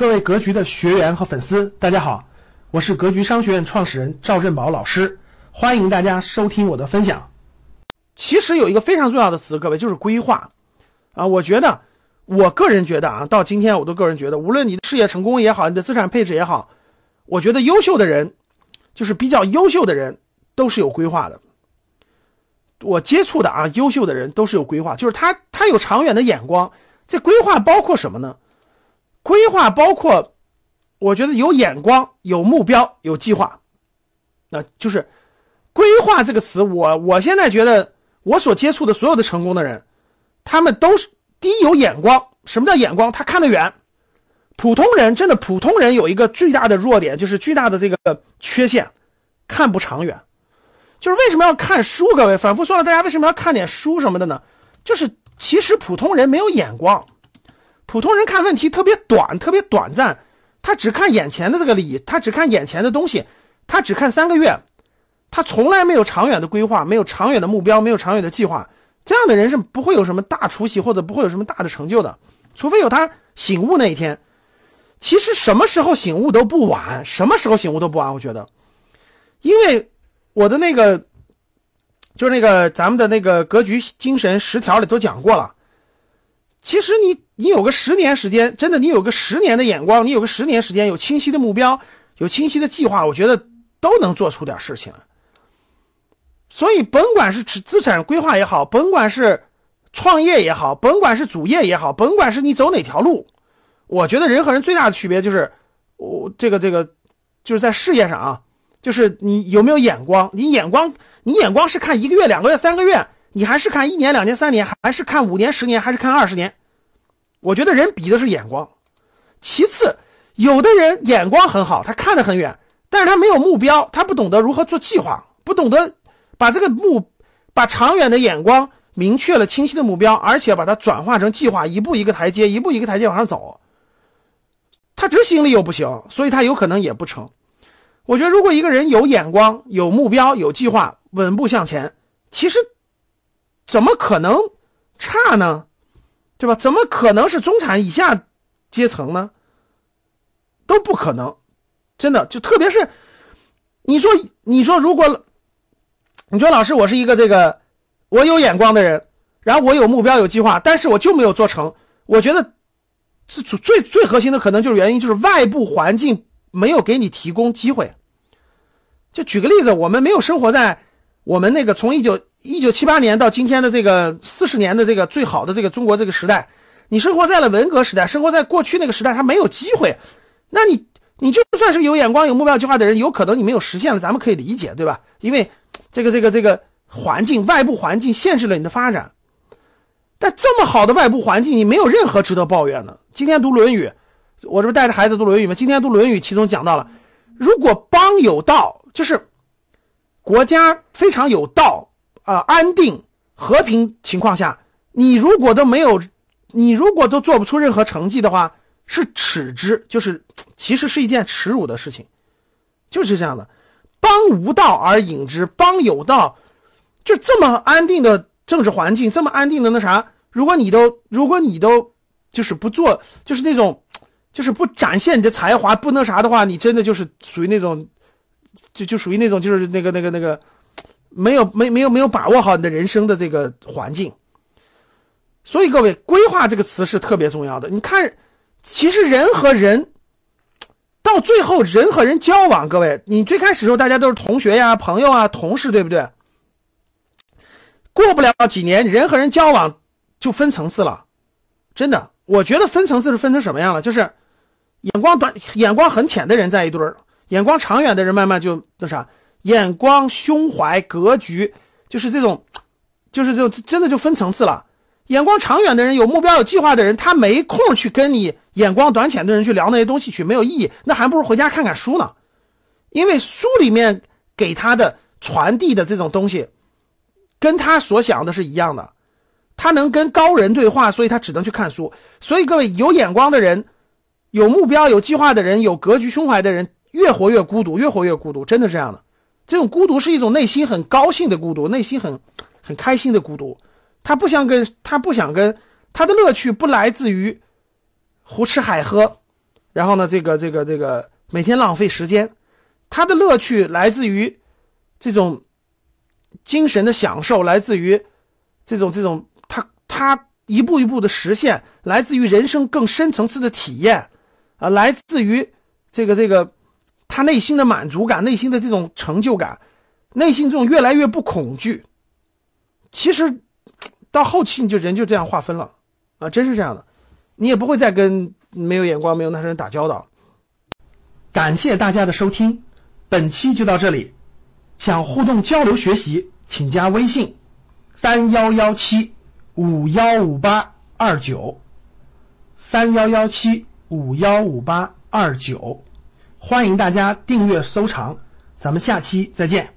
各位格局的学员和粉丝，大家好，我是格局商学院创始人赵振宝老师，欢迎大家收听我的分享。其实有一个非常重要的词，各位，就是规划啊。我个人觉得，到今天我都个人觉得，无论你的事业成功也好，你的资产配置也好，我觉得比较优秀的人都是有规划的。我接触的优秀的人都是有规划，就是他有长远的眼光。这规划包括什么呢？规划包括，我觉得有眼光、有目标、有计划。那就是规划这个词，我现在觉得我所接触的所有的成功的人，他们都是第一有眼光。什么叫眼光？他看得远。普通人有一个巨大的弱点，就是巨大的这个缺陷，看不长远。就是为什么要看书？各位反复说了，大家为什么要看点书什么的呢？就是其实普通人没有眼光。普通人看问题特别短暂，他只看眼前的这个利益，他只看眼前的东西，他只看3个月，他从来没有长远的规划，没有长远的目标，没有长远的计划。这样的人是不会有什么大出息，或者不会有什么大的成就的，除非有他醒悟那一天。其实什么时候醒悟都不晚，我觉得。因为我的咱们的那个格局精神10条里都讲过了。其实你有个10年时间，真的你有个10年的眼光，你有个10年时间，有清晰的目标，有清晰的计划，我觉得都能做出点事情来。所以甭管是资产规划也好，甭管是创业也好，甭管是主业也好，甭管是你走哪条路，我觉得人和人最大的区别就是就是在事业上就是你有没有眼光。你眼光是看1个月、2个月、3个月，你还是看1年、2年、3年，还是看5年、10年，还是看20年？我觉得人比的是眼光。其次，有的人眼光很好，他看得很远，但是他没有目标，他不懂得如何做计划，不懂得把长远的眼光明确了，清晰的目标，而且把它转化成计划，一步一个台阶往上走。他执行力又不行，所以他有可能也不成。我觉得如果一个人有眼光、有目标、有计划，稳步向前，其实怎么可能差呢？对吧？怎么可能是中产以下阶层呢？都不可能，真的。就特别是你说如果你说老师，我是一个我有眼光的人，然后我有目标有计划，但是我就没有做成，我觉得是最核心的可能就是原因就是外部环境没有给你提供机会。就举个例子，我们没有生活在我们从1978年到今天的这个40年的这个最好的这个中国这个时代，你生活在了文革时代，生活在过去那个时代，它没有机会。那你就算是有眼光、有目标、计划的人，有可能你没有实现了，咱们可以理解，对吧？因为这个环境，外部环境限制了你的发展。但这么好的外部环境，你没有任何值得抱怨的。今天读《论语》，我这不带着孩子读《论语》吗？今天读《论语》，其中讲到了，如果邦有道，就是国家非常有道安定和平情况下，你如果都做不出任何成绩的话，是耻之，就是其实是一件耻辱的事情，就是这样的。邦无道而隐之，邦有道，就这么安定的政治环境，这么安定的如果你都就是不做，就是那种就是不展现你的才华，不那啥的话，你真的就是属于那种。就属于那种就是没有把握好你的人生的这个环境。所以各位，规划这个词是特别重要的。你看，其实人和人到最后，人和人交往，各位，你最开始的时候大家都是同学呀、朋友啊、同事，对不对？过不了几年，人和人交往就分层次了，真的。我觉得分层次是分成什么样了，就是眼光很浅的人在一堆儿，眼光长远的人慢慢就那啥，眼光、胸怀、格局，就是这种真的就分层次了。眼光长远的人，有目标有计划的人，他没空去跟你眼光短浅的人去聊那些东西去，没有意义，那还不如回家看看书呢。因为书里面给他的传递的这种东西跟他所想的是一样的，他能跟高人对话，所以他只能去看书。所以各位，有眼光的人、有目标有计划的人、有格局胸怀的人，越活越孤独，真的是这样的。这种孤独是一种内心很高兴的孤独，内心很开心的孤独。他的乐趣不来自于胡吃海喝，然后呢这个每天浪费时间，他的乐趣来自于这种精神的享受，来自于这种他一步一步的实现，来自于人生更深层次的体验啊，来自于这个他内心的满足感，内心的这种成就感，内心这种越来越不恐惧。其实到后期人就这样划分了啊，真是这样的，你也不会再跟没有眼光没有耐心人打交道。感谢大家的收听，本期就到这里。想互动交流学习，请加微信3117515829，3117515829，欢迎大家订阅收藏，咱们下期再见。